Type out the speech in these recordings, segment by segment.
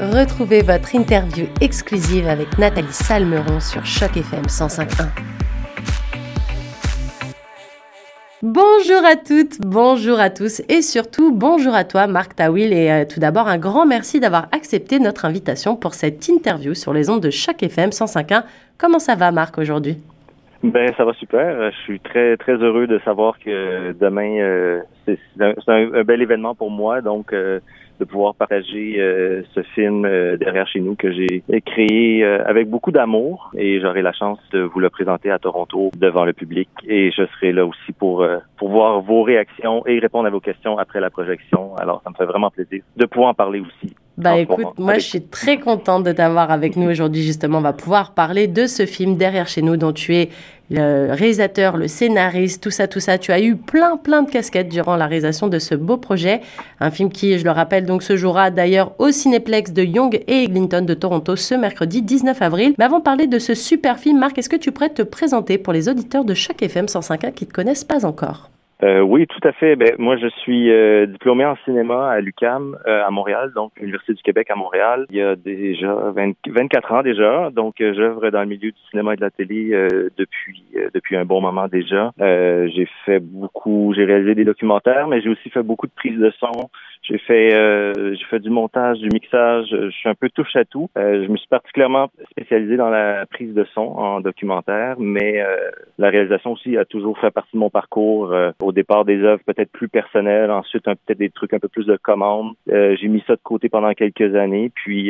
Retrouvez votre interview exclusive avec Nathalie Salmeron sur Choc FM 105.1. Bonjour à toutes, bonjour à tous et surtout bonjour à toi Marc Tawil et tout d'abord un grand merci d'avoir accepté notre invitation pour cette interview sur les ondes de Choc FM 105.1. Comment ça va Marc aujourd'hui? Ben ça va super, je suis très heureux de savoir que demain c'est un bel événement pour moi donc de pouvoir partager ce film Derrière chez nous que j'ai créé avec beaucoup d'amour et j'aurai la chance de vous le présenter à Toronto devant le public et je serai là aussi pour voir vos réactions et répondre à vos questions après la projection. Alors ça me fait vraiment plaisir de pouvoir en parler aussi. Bah écoute, moi je suis très contente de t'avoir avec nous aujourd'hui justement, on va pouvoir parler de ce film Derrière chez nous dont tu es le réalisateur, le scénariste, tout ça. Tu as eu plein de casquettes durant la réalisation de ce beau projet, un film qui, je le rappelle, donc se jouera d'ailleurs au Cineplex de Yonge et Eglinton de Toronto ce mercredi 19 avril. Mais avant de parler de ce super film, Marc, est-ce que tu pourrais te présenter pour les auditeurs de Choc FM 105.1 qui ne te connaissent pas encore? Oui, tout à fait. Ben, moi, je suis diplômé en cinéma à l'UQAM à Montréal, donc l'Université du Québec à Montréal. Il y a déjà 24 ans déjà, donc j'œuvre dans le milieu du cinéma et de la télé depuis un bon moment déjà. J'ai réalisé des documentaires, mais j'ai aussi fait beaucoup de prises de son. J'ai fait du montage, du mixage. Je suis un peu touche à tout. Je me suis particulièrement spécialisé dans la prise de son en documentaire, mais la réalisation aussi a toujours fait partie de mon parcours. Au départ, des œuvres peut-être plus personnelles, ensuite peut-être des trucs un peu plus de commandes. J'ai mis ça de côté pendant quelques années, puis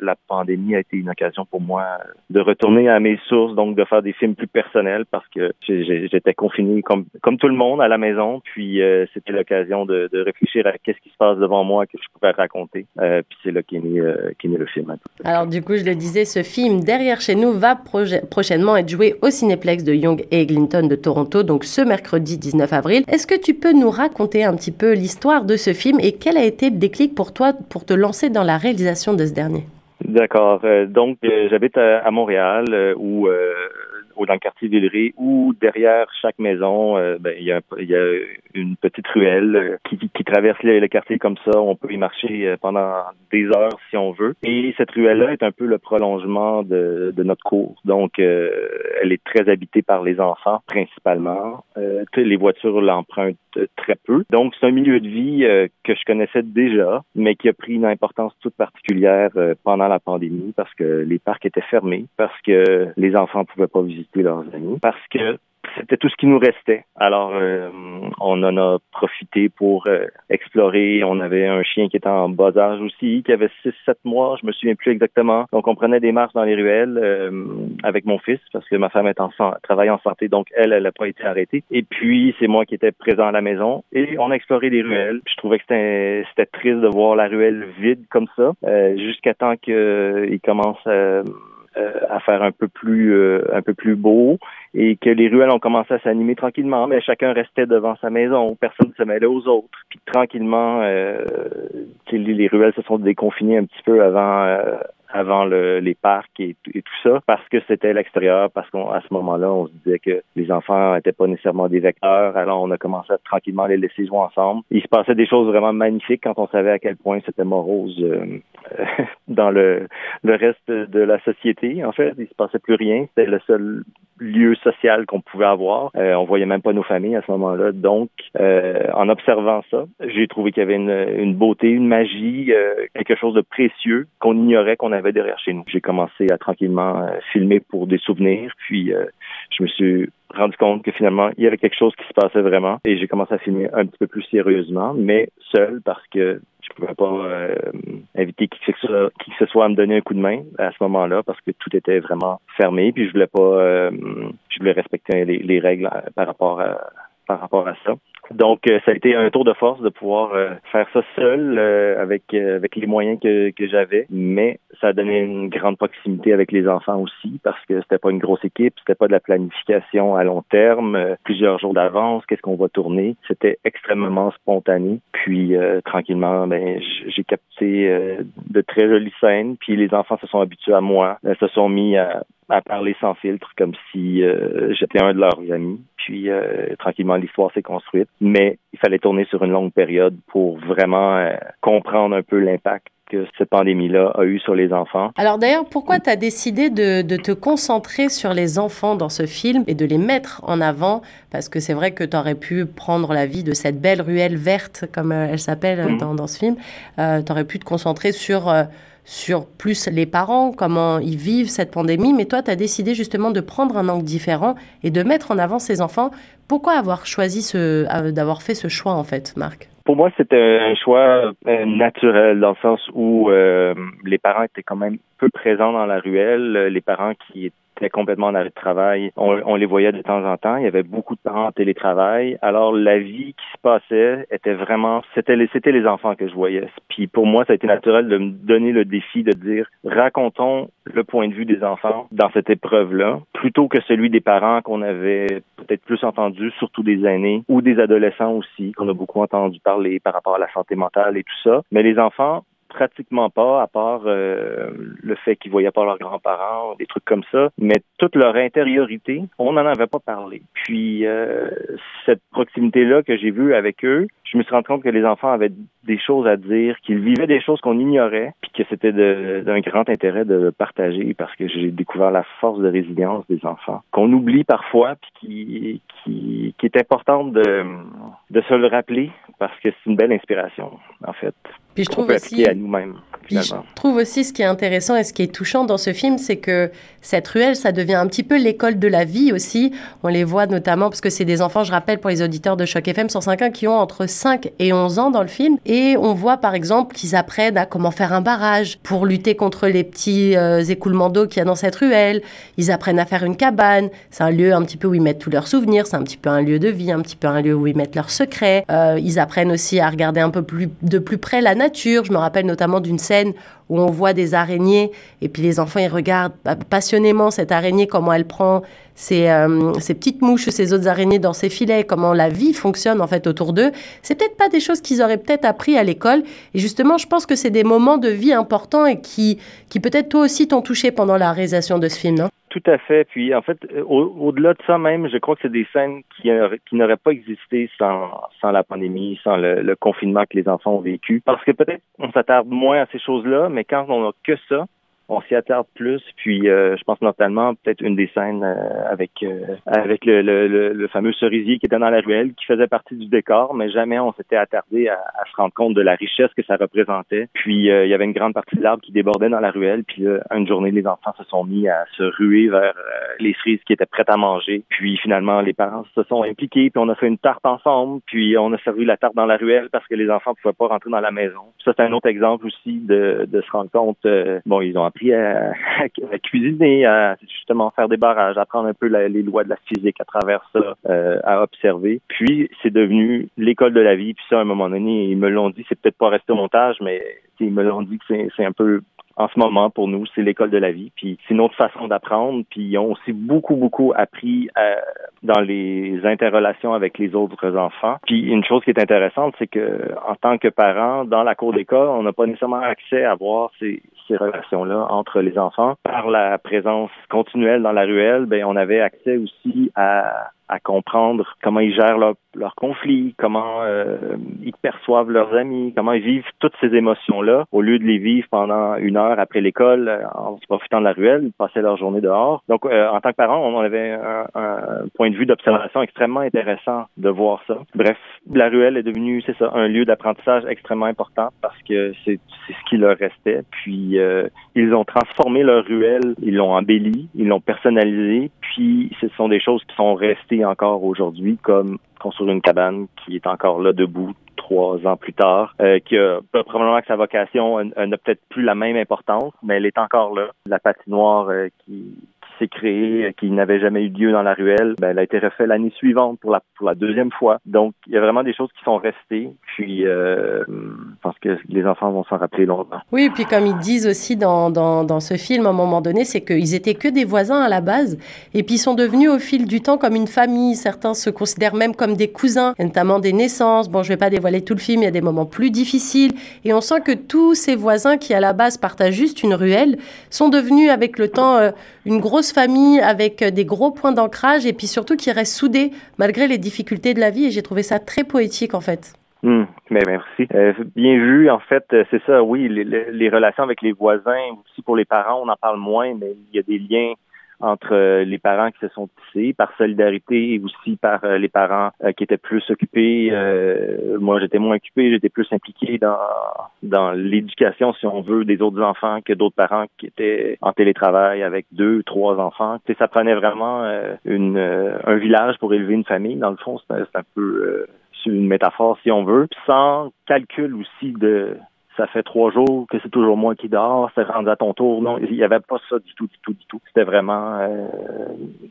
la pandémie a été une occasion pour moi de retourner à mes sources, donc de faire des films plus personnels parce que j'étais confiné comme tout le monde à la maison, puis c'était l'occasion de réfléchir à qu'est-ce qui se passe devant moi, que je pouvais raconter. Puis c'est là qu'est né le film. Alors du coup, je le disais, ce film Derrière chez nous va prochainement être joué au Cinéplex de Yonge et Eglinton de Toronto, donc ce mercredi 19 avril. Est-ce que tu peux nous raconter un petit peu l'histoire de ce film et quel a été le déclic pour toi pour te lancer dans la réalisation de ce dernier? D'accord. Donc, j'habite à Montréal ou dans le quartier Villeray, où derrière chaque maison, il y a une petite ruelle qui traverse le quartier comme ça. On peut y marcher pendant des heures si on veut. Et cette ruelle-là est un peu le prolongement de notre cour. Donc, elle est très habitée par les enfants, principalement. Les voitures l'empruntent très peu. Donc, c'est un milieu de vie que je connaissais déjà, mais qui a pris une importance toute particulière pendant la pandémie, parce que les parcs étaient fermés, parce que les enfants ne pouvaient pas visiter leurs amis, parce que c'était tout ce qui nous restait. Alors, on en a profité pour explorer. On avait un chien qui était en bas âge aussi, qui avait 6-7 mois, je me souviens plus exactement. Donc, on prenait des marches dans les ruelles avec mon fils, parce que ma femme travaille en santé, donc elle n'a pas été arrêtée. Et puis, c'est moi qui étais présent à la maison et on a exploré les ruelles. Je trouvais que c'était triste de voir la ruelle vide comme ça, jusqu'à temps qu'il commence à faire un peu plus beau et que les ruelles ont commencé à s'animer tranquillement, mais chacun restait devant sa maison, personne ne se mêlait aux autres. Puis tranquillement, les ruelles se sont déconfinées un petit peu avant les parcs et tout ça, parce que c'était l'extérieur, parce qu'à ce moment-là, on se disait que les enfants n'étaient pas nécessairement des vecteurs, alors on a commencé à tranquillement les laisser jouer ensemble. Il se passait des choses vraiment magnifiques quand on savait à quel point c'était morose dans le reste de la société. En fait, il se passait plus rien, c'était le seul lieu social qu'on pouvait avoir. On voyait même pas nos familles à ce moment-là. Donc, en observant ça, j'ai trouvé qu'il y avait une beauté, une magie, quelque chose de précieux qu'on ignorait, qu'on avait derrière chez nous. J'ai commencé à tranquillement filmer pour des souvenirs, puis je me suis rendu compte que finalement, il y avait quelque chose qui se passait vraiment et j'ai commencé à filmer un petit peu plus sérieusement, mais seul, parce que je pouvais pas inviter qui que ce soit à me donner un coup de main à ce moment-là, parce que tout était vraiment fermé, puis je voulais respecter les règles par rapport à ça. Donc, ça a été un tour de force de pouvoir faire ça seul avec les moyens que j'avais, mais ça a donné une grande proximité avec les enfants aussi, parce que c'était pas une grosse équipe, c'était pas de la planification à long terme, plusieurs jours d'avance, qu'est-ce qu'on va tourner, c'était extrêmement spontané. Puis tranquillement, j'ai capté de très jolies scènes, puis les enfants se sont habitués à moi, se sont mis à parler sans filtre, comme si j'étais un de leurs amis. Puis tranquillement, l'histoire s'est construite, mais il fallait tourner sur une longue période pour vraiment comprendre un peu l'impact que cette pandémie-là a eu sur les enfants. Alors d'ailleurs, pourquoi tu as décidé de te concentrer sur les enfants dans ce film et de les mettre en avant? Parce que c'est vrai que tu aurais pu prendre la vie de cette belle ruelle verte, comme elle s'appelle dans ce film. Tu aurais pu te concentrer sur plus les parents, comment ils vivent cette pandémie. Mais toi, tu as décidé justement de prendre un angle différent et de mettre en avant ces enfants. Pourquoi avoir choisi d'avoir fait ce choix, en fait, Marc? Pour moi, c'était un choix naturel, dans le sens où les parents étaient quand même peu présents dans la ruelle. Les parents qui étaient complètement en arrêt de travail, on les voyait de temps en temps. Il y avait beaucoup de parents en télétravail. Alors, la vie qui se passait était vraiment... C'était les enfants que je voyais. Puis pour moi, ça a été naturel de me donner le défi de dire « Racontons le point de vue des enfants dans cette épreuve-là, plutôt que celui des parents qu'on avait peut-être plus entendu, surtout des aînés ou des adolescents aussi, qu'on a beaucoup entendu parler par rapport à la santé mentale et tout ça. Mais les enfants... pratiquement pas, à part le fait qu'ils voyaient pas leurs grands-parents, des trucs comme ça, mais toute leur intériorité, on n'en avait pas parlé. Puis cette proximité-là que j'ai vue avec eux, je me suis rendu compte que les enfants avaient des choses à dire, qu'ils vivaient des choses qu'on ignorait, puis que c'était d'un grand intérêt de le partager, parce que j'ai découvert la force de résilience des enfants, qu'on oublie parfois, puis qui est importante de se le rappeler, parce que c'est une belle inspiration, en fait. Puis je trouve aussi à nous-mêmes, finalement. Puis je trouve aussi ce qui est intéressant et ce qui est touchant dans ce film, c'est que cette ruelle, ça devient un petit peu l'école de la vie aussi. On les voit notamment parce que c'est des enfants, je rappelle pour les auditeurs de Choc FM 105.1, qui ont entre 5 et 11 ans dans le film. Et on voit par exemple qu'ils apprennent à comment faire un barrage pour lutter contre les petits écoulements d'eau qu'il y a dans cette ruelle. Ils apprennent à faire une cabane. C'est un lieu un petit peu où ils mettent tous leurs souvenirs. C'est un petit peu un lieu de vie, un petit peu un lieu où ils mettent leurs secrets. Ils apprennent aussi à regarder un peu plus près la nature. Je me rappelle notamment d'une scène où on voit des araignées et puis les enfants, ils regardent passionnément cette araignée, comment elle prend ces petites mouches, ces autres araignées dans ses filets, comment la vie fonctionne en fait autour d'eux. C'est peut-être pas des choses qu'ils auraient peut-être appris à l'école. Et justement, je pense que c'est des moments de vie importants et qui peut-être toi aussi t'ont touché pendant la réalisation de ce film, non? Tout à fait. Puis, en fait, au-delà de ça même, je crois que c'est des scènes qui n'auraient pas existé sans la pandémie, sans le confinement que les enfants ont vécu. Parce que peut-être on s'attarde moins à ces choses-là, mais quand on n'a que ça, on s'y attarde plus. Puis, je pense notamment peut-être une des scènes avec le fameux cerisier qui était dans la ruelle, qui faisait partie du décor, mais jamais on s'était attardé à se rendre compte de la richesse que ça représentait. Puis, il y avait une grande partie de l'arbre qui débordait dans la ruelle. Puis, une journée, les enfants se sont mis à se ruer vers les cerises qui étaient prêtes à manger. Puis, finalement, les parents se sont impliqués. Puis, on a fait une tarte ensemble. Puis, on a servi la tarte dans la ruelle parce que les enfants ne pouvaient pas rentrer dans la maison. Ça, c'est un autre exemple aussi de se rendre compte. Bon, ils ont appris à cuisiner, à justement faire des barrages, apprendre un peu les lois de la physique à travers ça, à observer. Puis, c'est devenu l'école de la vie. Puis ça, à un moment donné, ils me l'ont dit, c'est peut-être pas resté au montage, mais ils me l'ont dit que c'est un peu... En ce moment, pour nous, c'est l'école de la vie, puis c'est notre façon d'apprendre, puis ils ont aussi beaucoup appris dans les interrelations avec les autres enfants. Puis une chose qui est intéressante, c'est que en tant que parents, dans la cour d'école, on n'a pas nécessairement accès à voir ces relations-là entre les enfants. Par la présence continuelle dans la ruelle, ben on avait accès aussi à comprendre comment ils gèrent leurs conflits, comment ils perçoivent leurs amis, comment ils vivent toutes ces émotions-là, au lieu de les vivre pendant une heure après l'école, en se profitant de la ruelle, ils passaient leur journée dehors. Donc, en tant que parent, on avait un point de vue d'observation extrêmement intéressant de voir ça. Bref, la ruelle est devenue, c'est ça, un lieu d'apprentissage extrêmement important parce que c'est ce qui leur restait. Puis, ils ont transformé leur ruelle, ils l'ont embellie, ils l'ont personnalisée, puis ce sont des choses qui sont restées encore aujourd'hui, comme construire une cabane qui est encore là debout 3 ans plus tard, qui a probablement que sa vocation n'a peut-être plus la même importance, mais elle est encore là. La patinoire qui s'est créée, qui n'avait jamais eu lieu dans la ruelle, ben, elle a été refaite l'année suivante pour la deuxième fois. Donc, il y a vraiment des choses qui sont restées, puis je pense que les enfants vont s'en rappeler longtemps. Oui, puis comme ils disent aussi dans ce film, à un moment donné, c'est qu'ils étaient que des voisins à la base, et puis ils sont devenus au fil du temps comme une famille. Certains se considèrent même comme des cousins, notamment des naissances. Bon, je ne vais pas dévoiler tout le film, il y a des moments plus difficiles. Et on sent que tous ces voisins qui, à la base, partagent juste une ruelle, sont devenus, avec le temps, une grosse famille avec des gros points d'ancrage et puis surtout qui restent soudés malgré les difficultés de la vie. Et j'ai trouvé ça très poétique, en fait. Mais merci. Bien vu, en fait, c'est ça, oui, les relations avec les voisins, aussi pour les parents, on en parle moins, mais il y a des liens entre les parents qui se sont tissés par solidarité et aussi par les parents qui étaient plus occupés. Moi, j'étais moins occupé, j'étais plus impliqué dans l'éducation, si on veut, des autres enfants que d'autres parents qui étaient en télétravail avec 2, 3 enfants. Tu sais, ça prenait vraiment un village pour élever une famille. Dans le fond, c'est un peu une métaphore, si on veut. Puis sans calcul aussi de... Ça fait 3 jours que c'est toujours moi qui dors, c'est rendu à ton tour. Non, il n'y avait pas ça du tout. C'était vraiment,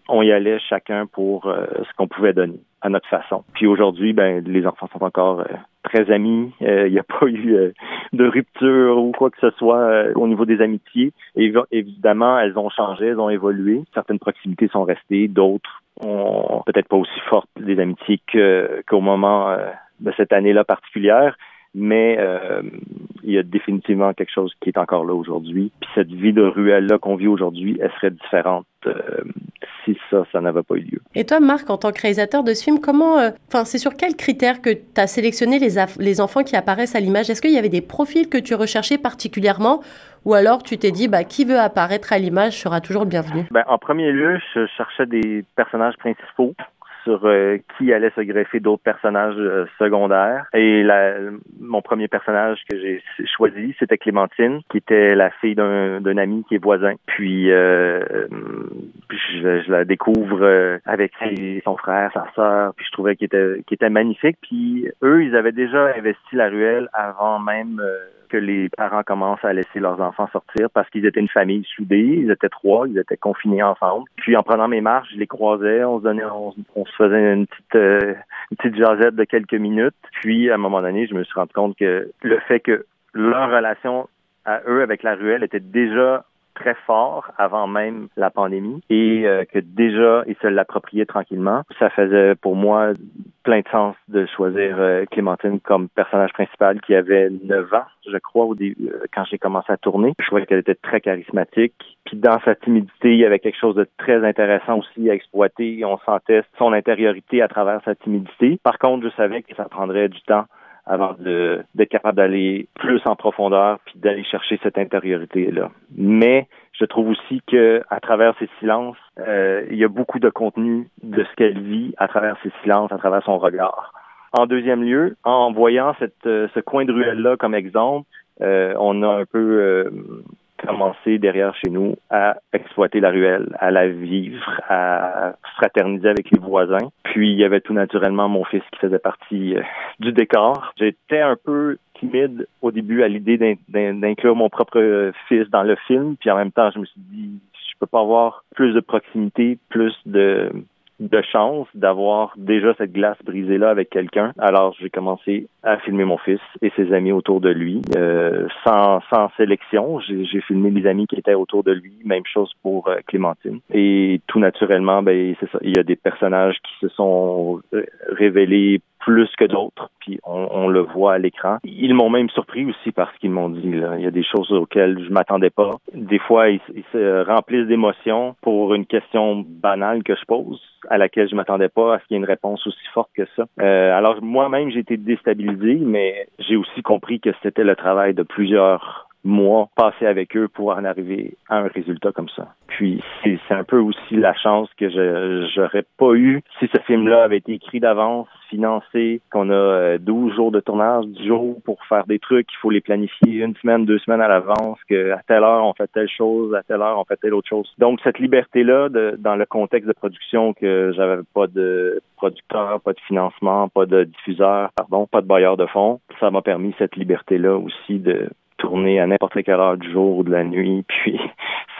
on y allait chacun pour ce qu'on pouvait donner à notre façon. Puis aujourd'hui, ben les enfants sont encore très amis. Il n'y a pas eu de rupture ou quoi que ce soit au niveau des amitiés. Et, évidemment, elles ont changé, elles ont évolué. Certaines proximités sont restées, d'autres ont peut-être pas aussi fortes des amitiés qu'au moment de cette année-là particulière. Mais il y a définitivement quelque chose qui est encore là aujourd'hui. Puis cette vie de ruelle-là qu'on vit aujourd'hui, elle serait différente si ça n'avait pas eu lieu. Et toi, Marc, en tant que réalisateur de ce film, comment, c'est sur quels critères que tu as sélectionné les enfants qui apparaissent à l'image? Est-ce qu'il y avait des profils que tu recherchais particulièrement? Ou alors tu t'es dit, qui veut apparaître à l'image sera toujours le bienvenu? En premier lieu, je cherchais des personnages principaux sur qui allait se greffer d'autres personnages secondaires. Et mon premier personnage que j'ai choisi, c'était Clémentine, qui était la fille d'un ami qui est voisin. Puis je la découvre avec son frère, sa sœur, puis je trouvais qu'il était magnifique. Puis eux, ils avaient déjà investi la ruelle avant même... que les parents commencent à laisser leurs enfants sortir parce qu'ils étaient une famille soudée, ils étaient 3, ils étaient confinés ensemble. Puis en prenant mes marches, je les croisais, on se faisait une petite jasette de quelques minutes. Puis à un moment donné, je me suis rendu compte que le fait que leur relation à eux avec la ruelle était déjà très fort avant même la pandémie et que déjà ils se l'appropriaient tranquillement. Ça faisait pour moi plein de sens de choisir Clémentine comme personnage principal qui avait 9 ans, je crois, au début, quand j'ai commencé à tourner. Je trouvais qu'elle était très charismatique. Puis dans sa timidité, il y avait quelque chose de très intéressant aussi à exploiter. On sentait son intériorité à travers sa timidité. Par contre, je savais que ça prendrait du temps avant d'être capable d'aller plus en profondeur puis d'aller chercher cette intériorité-là. Mais je trouve aussi que à travers ses silences, il y a beaucoup de contenu de ce qu'elle vit à travers ses silences, à travers son regard. En deuxième lieu, en voyant ce coin de ruelle-là comme exemple, on a un peu commencé derrière chez nous à exploiter la ruelle, à la vivre, à fraterniser avec les voisins. Puis il y avait tout naturellement mon fils qui faisait partie du décor. J'étais un peu timide au début à l'idée d'inclure mon propre fils dans le film. Puis en même temps, je me suis dit, je peux pas avoir plus de proximité, plus de chance d'avoir déjà cette glace brisée-là avec quelqu'un. Alors, j'ai commencé à filmer mon fils et ses amis autour de lui. Sans sélection, j'ai filmé les amis qui étaient autour de lui. Même chose pour Clémentine. Et tout naturellement, c'est ça. Il y a des personnages qui se sont révélés plus que d'autres, puis on le voit à l'écran. Ils m'ont même surpris aussi parce qu'ils m'ont dit, là, il y a des choses auxquelles je m'attendais pas. Des fois, ils se remplissent d'émotions pour une question banale que je pose, à laquelle je m'attendais pas à ce qu'il y ait une réponse aussi forte que ça. Alors moi-même, j'ai été déstabilisé, mais j'ai aussi compris que c'était le travail de plusieurs mois passés avec eux pour en arriver à un résultat comme ça. Puis c'est un peu aussi la chance que j'aurais pas eu si ce film-là avait été écrit d'avance, financé, qu'on a 12 jours de tournage, 10 jours pour faire des trucs, il faut les planifier 1 semaine, 2 semaines à l'avance, que à telle heure on fait telle chose, à telle heure on fait telle autre chose. Donc cette liberté-là, dans le contexte de production que j'avais pas de producteur, pas de financement, pas de diffuseur, pas de bailleur de fonds, ça m'a permis cette liberté-là aussi de tourner à n'importe quelle heure du jour ou de la nuit, puis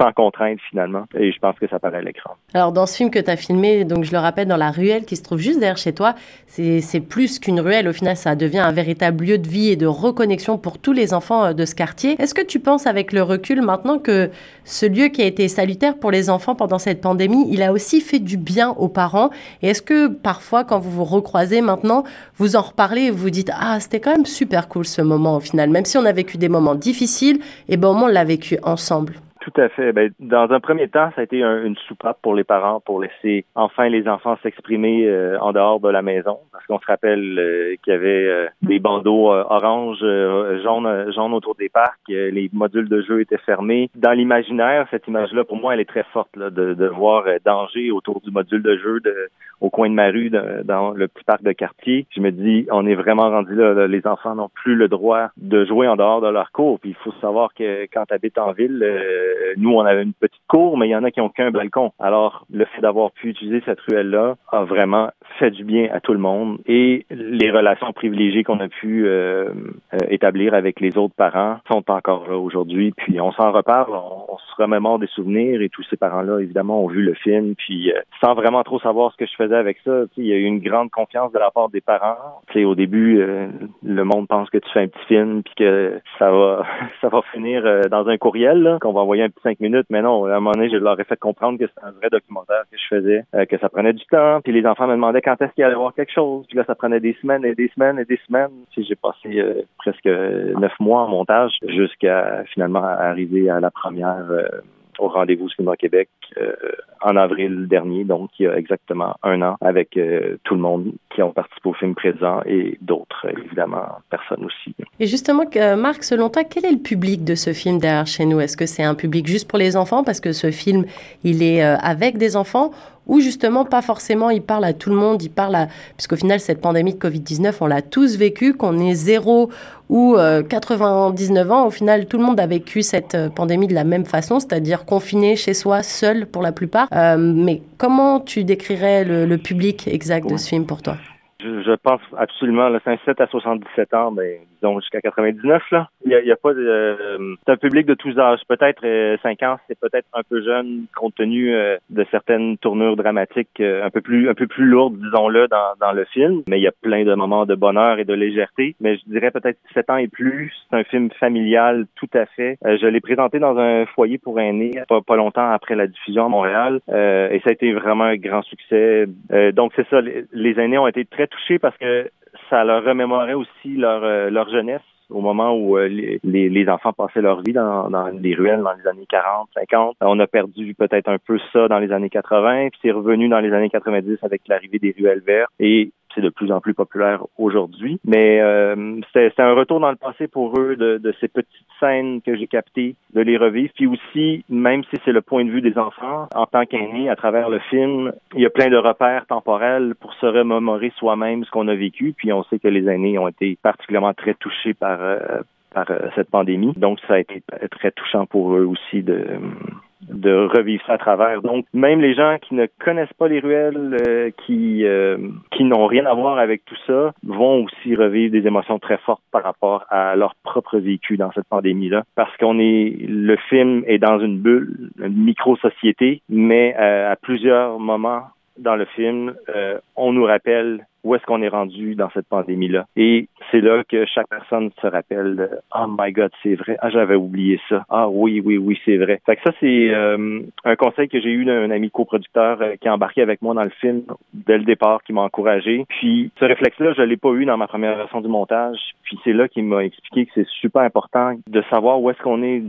sans contrainte finalement. Et je pense que ça paraît à l'écran. Alors dans ce film que tu as filmé, donc je le rappelle, dans la ruelle qui se trouve juste derrière chez toi, c'est plus qu'une ruelle. Au final, ça devient un véritable lieu de vie et de reconnexion pour tous les enfants de ce quartier. Est-ce que tu penses avec le recul maintenant que ce lieu qui a été salutaire pour les enfants pendant cette pandémie, il a aussi fait du bien aux parents? Et est-ce que parfois, quand vous vous recroisez maintenant, vous en reparlez et vous dites « Ah, c'était quand même super cool ce moment au final », même si on a vécu des moments difficile, et au moins on l'a vécu ensemble. Tout à fait. Bien, dans un premier temps, ça a été une soupape pour les parents pour laisser enfin les enfants s'exprimer en dehors de la maison. Parce qu'on se rappelle qu'il y avait des bandeaux orange, jaune autour des parcs. Les modules de jeu étaient fermés. Dans l'imaginaire, cette image-là, pour moi, elle est très forte là, de voir danger autour du module de jeu au coin de ma rue, dans le petit parc de quartier. Je me dis, on est vraiment rendu là. Les enfants n'ont plus le droit de jouer en dehors de leur cour. Puis il faut savoir que quand tu habites en ville... nous, on avait une petite cour, mais il y en a qui n'ont qu'un balcon. Alors, le fait d'avoir pu utiliser cette ruelle-là a vraiment fait du bien à tout le monde. Et les relations privilégiées qu'on a pu établir avec les autres parents sont encore là aujourd'hui. Puis, on s'en reparle, on se remémore des souvenirs et tous ces parents-là, évidemment, ont vu le film. Puis, sans vraiment trop savoir ce que je faisais avec ça, il y a eu une grande confiance de la part des parents. T'sais, au début, le monde pense que tu fais un petit film puis que ça va finir dans un courriel, là, qu'on va envoyer un petit 5 minutes, mais non, à un moment donné, je leur ai fait comprendre que c'était un vrai documentaire que je faisais, que ça prenait du temps, puis les enfants me demandaient quand est-ce qu'il allait voir quelque chose, puis là, ça prenait des semaines et des semaines et des semaines. Puis j'ai passé presque 9 mois en montage jusqu'à finalement arriver à la première au Rendez-vous Cinéma Québec en avril dernier, donc il y a exactement 1 an, avec tout le monde qui ont participé au film présent et d'autres, évidemment, personnes aussi. Et justement, Marc, selon toi, quel est le public de ce film Derrière chez nous? Est-ce que c'est un public juste pour les enfants, parce que ce film, il est avec des enfants, ou justement, pas forcément, il parle à tout le monde, puisqu'au final, cette pandémie de Covid-19, on l'a tous vécu, qu'on ait 0 ou 99 ans, au final, tout le monde a vécu cette pandémie de la même façon, c'est-à-dire confiné chez soi, seul pour la plupart. Mais comment tu décrirais le public exact de ce film pour toi? Je pense absolument, là, 57 à 77 ans, ben, disons jusqu'à 99, là. Il y a pas de... c'est un public de tous âges. Peut-être 5 ans, c'est peut-être un peu jeune, compte tenu de certaines tournures dramatiques un peu plus lourdes, disons-le, dans le film. Mais il y a plein de moments de bonheur et de légèreté. Mais je dirais peut-être 7 ans et plus. C'est un film familial, tout à fait. Je l'ai présenté dans un foyer pour aînés, pas longtemps après la diffusion à Montréal. Et ça a été vraiment un grand succès. Donc, c'est ça. Les aînés ont été très touchés parce que ça leur remémorait aussi leur jeunesse au moment où les enfants passaient leur vie dans les ruelles dans les années 40, 50. On a perdu peut-être un peu ça dans les années 80, puis c'est revenu dans les années 90 avec l'arrivée des ruelles vertes et c'est de plus en plus populaire aujourd'hui. Mais c'était un retour dans le passé pour eux de ces petites scènes que j'ai captées, de les revivre. Puis aussi, même si c'est le point de vue des enfants, en tant qu'aînés, à travers le film, il y a plein de repères temporels pour se remémorer soi-même ce qu'on a vécu. Puis on sait que les aînés ont été particulièrement très touchés par cette pandémie. Donc ça a été très touchant pour eux aussi de revivre ça à travers. Donc, même les gens qui ne connaissent pas les ruelles, qui n'ont rien à voir avec tout ça, vont aussi revivre des émotions très fortes par rapport à leur propre vécu dans cette pandémie-là. Parce qu'on est, le film est dans une bulle, une micro-société, mais à plusieurs moments dans le film, on nous rappelle où est-ce qu'on est rendu dans cette pandémie-là. Et c'est là que chaque personne se rappelle « Oh my God, c'est vrai. Ah, j'avais oublié ça. Ah oui, oui, oui, c'est vrai. » Fait que ça, c'est un conseil que j'ai eu d'un ami coproducteur qui a embarqué avec moi dans le film dès le départ, qui m'a encouragé. Puis ce réflexe-là, je l'ai pas eu dans ma première version du montage. Puis c'est là qu'il m'a expliqué que c'est super important de savoir où est-ce qu'on est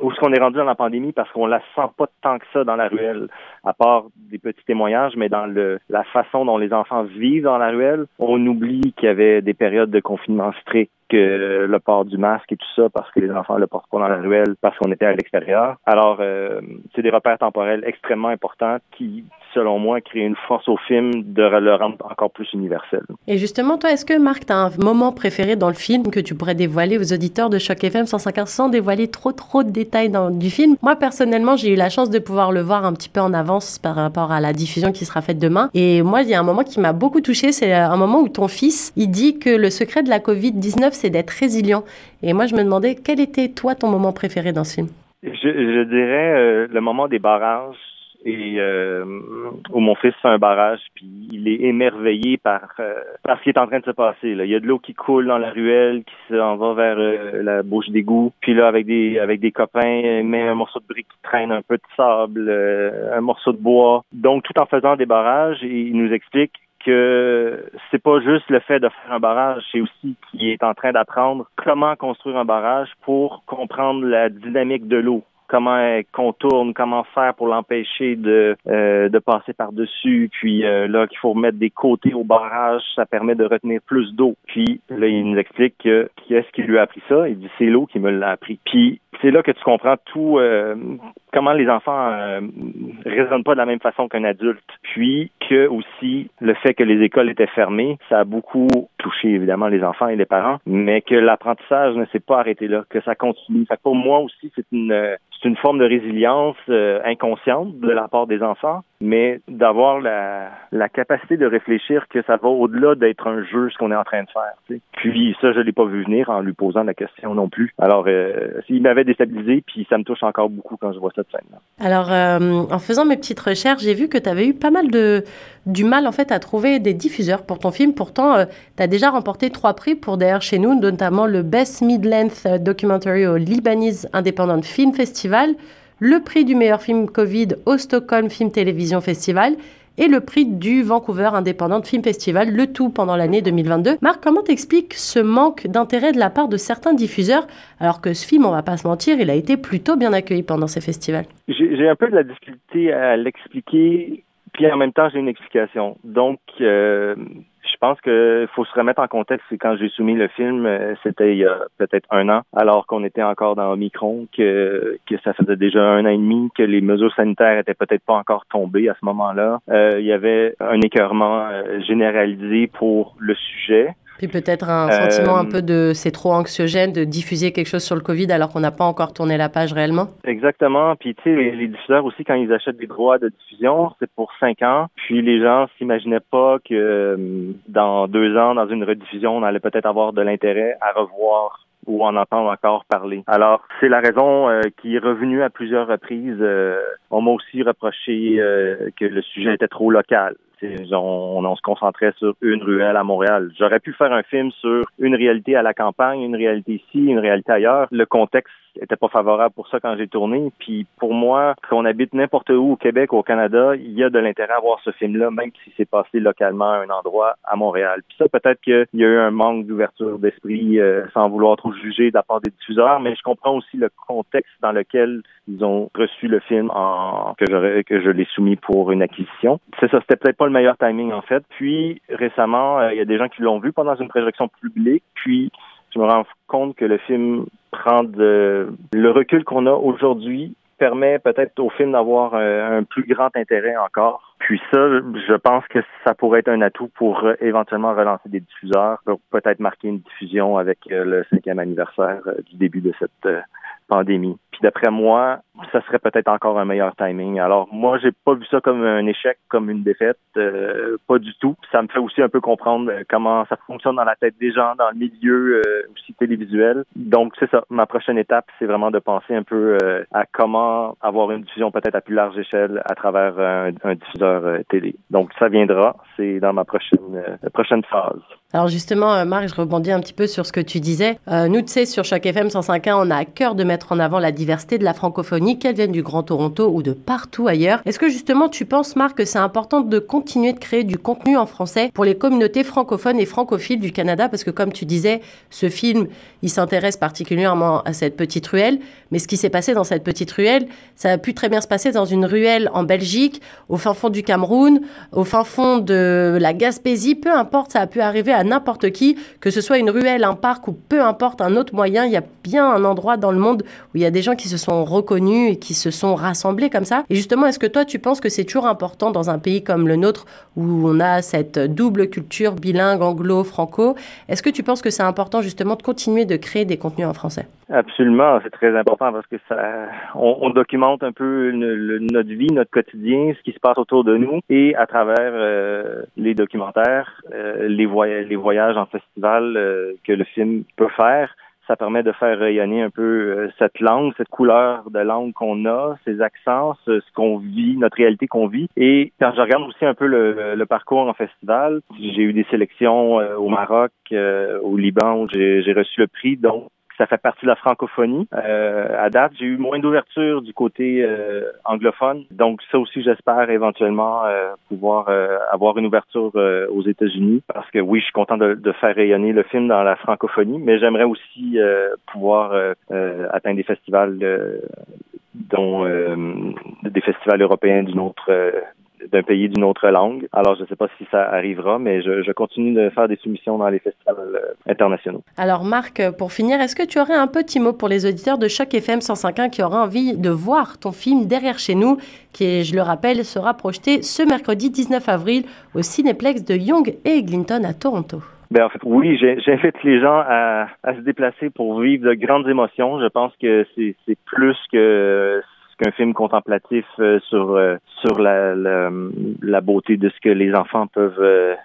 où est-ce qu'on est rendu dans la pandémie, parce qu'on la sent pas tant que ça dans la ruelle, à part des petits témoignages, mais dans la façon dont les enfants vivent dans la ruelle, on oublie qu'il y avait des périodes de confinement strict, le port du masque et tout ça, parce que les enfants le portent pas dans la ruelle, parce qu'on était à l'extérieur. Alors, c'est des repères temporels extrêmement importants qui, selon moi, créent une force au film de le rendre encore plus universel. Et justement, toi, est-ce que, Marc, tu as un moment préféré dans le film que tu pourrais dévoiler aux auditeurs de Choc FM 105.1 sans dévoiler trop de détails du film? Moi, personnellement, j'ai eu la chance de pouvoir le voir un petit peu en avance par rapport à la diffusion qui sera faite demain. Et moi, il y a un moment qui m'a beaucoup touchée, c'est un moment où ton fils, il dit que le secret de la COVID-19, c'est d'être résilient. Et moi, je me demandais, quel était, toi, ton moment préféré dans ce film? Je dirais le moment des barrages, et où mon fils fait un barrage, puis il est émerveillé par ce qui est en train de se passer, là. Il y a de l'eau qui coule dans la ruelle, qui s'en va vers la bouche d'égout, puis là, avec des copains, il met un morceau de brique qui traîne, un peu de sable, un morceau de bois. Donc, tout en faisant des barrages, il nous explique que c'est pas juste le fait de faire un barrage, c'est aussi qu'il est en train d'apprendre comment construire un barrage pour comprendre la dynamique de l'eau, comment elle contourne, comment faire pour l'empêcher de passer par-dessus. Puis là, qu'il faut remettre des côtés au barrage, ça permet de retenir plus d'eau. Puis là, il nous explique que qui est-ce qui lui a appris ça? Il dit, c'est l'eau qui me l'a appris. Puis c'est là que tu comprends tout, comment les enfants raisonnent pas de la même façon qu'un adulte. Puis que aussi, le fait que les écoles étaient fermées, ça a beaucoup touché évidemment les enfants et les parents, mais que l'apprentissage ne s'est pas arrêté là, que ça continue. Fait que pour moi aussi, c'est une forme de résilience inconsciente de la part des enfants, mais d'avoir la capacité de réfléchir que ça va au-delà d'être un jeu, ce qu'on est en train de faire. T'sais. Puis ça, je l'ai pas vu venir en lui posant la question non plus. Alors, il m'avait déstabilisé, puis ça me touche encore beaucoup quand je vois cette scène-là. Alors, en faisant mes petites recherches, j'ai vu que tu avais eu pas mal du mal, en fait, à trouver des diffuseurs pour ton film. Pourtant, tu as déjà remporté 3 prix pour Derrière chez nous, notamment le Best Mid-Length Documentary au Lebanese Independent Film Festival, le prix du meilleur film Covid au Stockholm Film Télévision Festival et le prix du Vancouver Independent Film Festival, le tout pendant l'année 2022. Marc, comment t'expliques ce manque d'intérêt de la part de certains diffuseurs, alors que ce film, on va pas se mentir, il a été plutôt bien accueilli pendant ces festivals? J'ai un peu de la difficulté à l'expliquer, puis en même temps, j'ai une explication. Donc, je pense que faut se remettre en contexte. C'est quand j'ai soumis le film, c'était il y a peut-être 1 an, alors qu'on était encore dans Omicron, que ça faisait déjà 1 an et demi, que les mesures sanitaires étaient peut-être pas encore tombées à ce moment-là. Il y avait un écœurement généralisé pour le sujet. Puis peut-être un sentiment un peu de c'est trop anxiogène de diffuser quelque chose sur le Covid alors qu'on n'a pas encore tourné la page réellement. Exactement. Puis tu sais, les diffuseurs aussi, quand ils achètent des droits de diffusion, c'est pour 5 ans. Puis les gens s'imaginaient pas que dans 2 ans, dans une rediffusion, on allait peut-être avoir de l'intérêt à revoir ou en entendre encore parler. Alors, c'est la raison qui est revenue à plusieurs reprises. On m'a aussi reproché que le sujet était trop local. On se concentrait sur une ruelle à Montréal. J'aurais pu faire un film sur une réalité à la campagne, une réalité ici, une réalité ailleurs. Le contexte était pas favorable pour ça quand j'ai tourné. Puis pour moi, qu'on habite n'importe où au Québec, au Canada, il y a de l'intérêt à voir ce film-là, même si c'est passé localement à un endroit à Montréal. Puis ça, peut-être qu'il y a eu un manque d'ouverture d'esprit, sans vouloir trop juger de la part des diffuseurs, mais je comprends aussi le contexte dans lequel ils ont reçu le film que je l'ai soumis pour une acquisition. C'est ça, c'était peut-être pas le meilleur timing en fait. Puis récemment, il y a des gens qui l'ont vu pendant une projection publique, puis je me rends compte que le film prend le recul qu'on a aujourd'hui, permet peut-être au film d'avoir un plus grand intérêt encore. Puis ça, je pense que ça pourrait être un atout pour éventuellement relancer des diffuseurs, pour peut-être marquer une diffusion avec le 5e anniversaire du début de cette pandémie. Puis d'après moi, ça serait peut-être encore un meilleur timing. Alors moi, j'ai pas vu ça comme un échec, comme une défaite, pas du tout. Ça me fait aussi un peu comprendre comment ça fonctionne dans la tête des gens, dans le milieu aussi télévisuel. Donc c'est ça, ma prochaine étape, c'est vraiment de penser un peu à comment avoir une diffusion peut-être à plus large échelle à travers un diffuseur télé. Donc ça viendra, c'est dans ma prochaine phase. Alors justement, Marc, je rebondis un petit peu sur ce que tu disais. Nous, tu sais, sur Choc FM 105.1, on a à cœur de mettre en avant la diversité de la francophonie, qu'elle vienne du Grand Toronto ou de partout ailleurs. Est-ce que justement, tu penses, Marc, que c'est important de continuer de créer du contenu en français pour les communautés francophones et francophiles du Canada? Parce que comme tu disais, ce film, il s'intéresse particulièrement à cette petite ruelle. Mais ce qui s'est passé dans cette petite ruelle, ça a pu très bien se passer dans une ruelle en Belgique, au fin fond du Cameroun, au fin fond de la Gaspésie. Peu importe, ça a pu arriver à n'importe qui, que ce soit une ruelle, un parc ou peu importe, un autre moyen, il y a bien un endroit dans le monde où il y a des gens qui se sont reconnus et qui se sont rassemblés comme ça. Et justement, est-ce que toi, tu penses que c'est toujours important dans un pays comme le nôtre où on a cette double culture bilingue, anglo-franco? Est-ce que tu penses que c'est important justement de continuer de créer des contenus en français? Absolument, c'est très important parce que on documente un peu notre vie, notre quotidien, ce qui se passe autour de nous et à travers les documentaires, les voyages en festival que le film peut faire, ça permet de faire rayonner un peu cette langue, cette couleur de langue qu'on a, ces accents, ce qu'on vit, notre réalité qu'on vit. Et quand je regarde aussi un peu le parcours en festival, j'ai eu des sélections au Maroc, au Liban, où j'ai reçu le prix, donc ça fait partie de la francophonie. À date, j'ai eu moins d'ouverture du côté anglophone. Donc ça aussi, j'espère éventuellement pouvoir avoir une ouverture aux États-Unis. Parce que oui, je suis content de faire rayonner le film dans la francophonie, mais j'aimerais aussi pouvoir atteindre des festivals dont des festivals européens d'une autre d'un pays d'une autre langue. Alors, je ne sais pas si ça arrivera, mais je continue de faire des soumissions dans les festivals internationaux. Alors, Marc, pour finir, est-ce que tu aurais un petit mot pour les auditeurs de Choc FM 105.1 qui auraient envie de voir ton film Derrière chez nous, qui, je le rappelle, sera projeté ce mercredi 19 avril au Cineplex de Yonge et Eglinton à Toronto? Ben, en fait, oui, j'invite les gens à se déplacer pour vivre de grandes émotions. Je pense que c'est plus que... un film contemplatif sur la beauté de ce que les enfants peuvent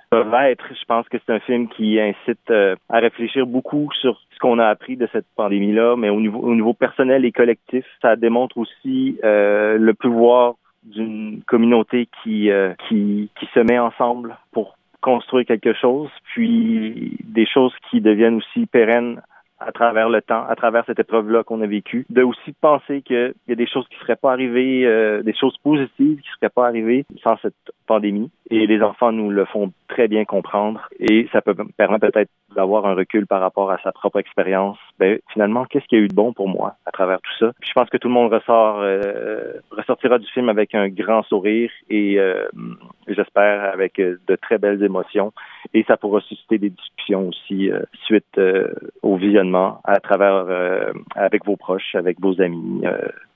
être. Je pense que c'est un film qui incite à réfléchir beaucoup sur ce qu'on a appris de cette pandémie-là, mais au niveau personnel et collectif, ça démontre aussi le pouvoir d'une communauté qui se met ensemble pour construire quelque chose, puis des choses qui deviennent aussi pérennes à travers le temps, à travers cette épreuve-là qu'on a vécue, de aussi penser qu'il y a des choses qui ne seraient pas arrivées, des choses positives qui ne seraient pas arrivées sans cette pandémie. Et les enfants nous le font très bien comprendre et ça peut permettre peut-être d'avoir un recul par rapport à sa propre expérience. Ben, finalement, qu'est-ce qu'il y a eu de bon pour moi à travers tout ça? Puis je pense que tout le monde ressortira du film avec un grand sourire et j'espère avec de très belles émotions. Et ça pourra susciter des discussions aussi suite au visionnement à travers avec vos proches, avec vos amis.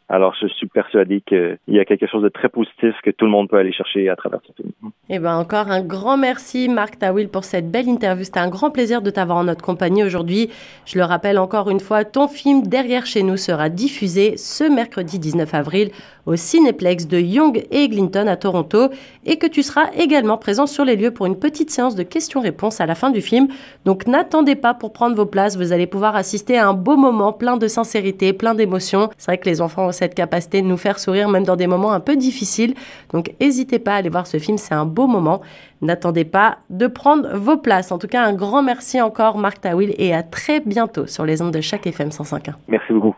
Alors, je suis persuadé qu'il y a quelque chose de très positif que tout le monde peut aller chercher à travers ce film. Eh bien, encore un grand merci, Marc Tawil, pour cette belle interview. C'était un grand plaisir de t'avoir en notre compagnie aujourd'hui. Je le rappelle encore une fois, ton film Derrière chez nous sera diffusé ce mercredi 19 avril au Cinéplex de Yonge et Eglinton à Toronto et que tu seras également présent sur les lieux pour une petite séance de questions-réponses à la fin du film. Donc, n'attendez pas pour prendre vos places. Vous allez pouvoir assister à un beau moment plein de sincérité, plein d'émotions. C'est vrai que les enfants cette capacité de nous faire sourire même dans des moments un peu difficiles. Donc n'hésitez pas à aller voir ce film, c'est un beau moment. N'attendez pas de prendre vos places. En tout cas, un grand merci encore Marc Tawil et à très bientôt sur les ondes de Choc FM 105.1. Merci beaucoup.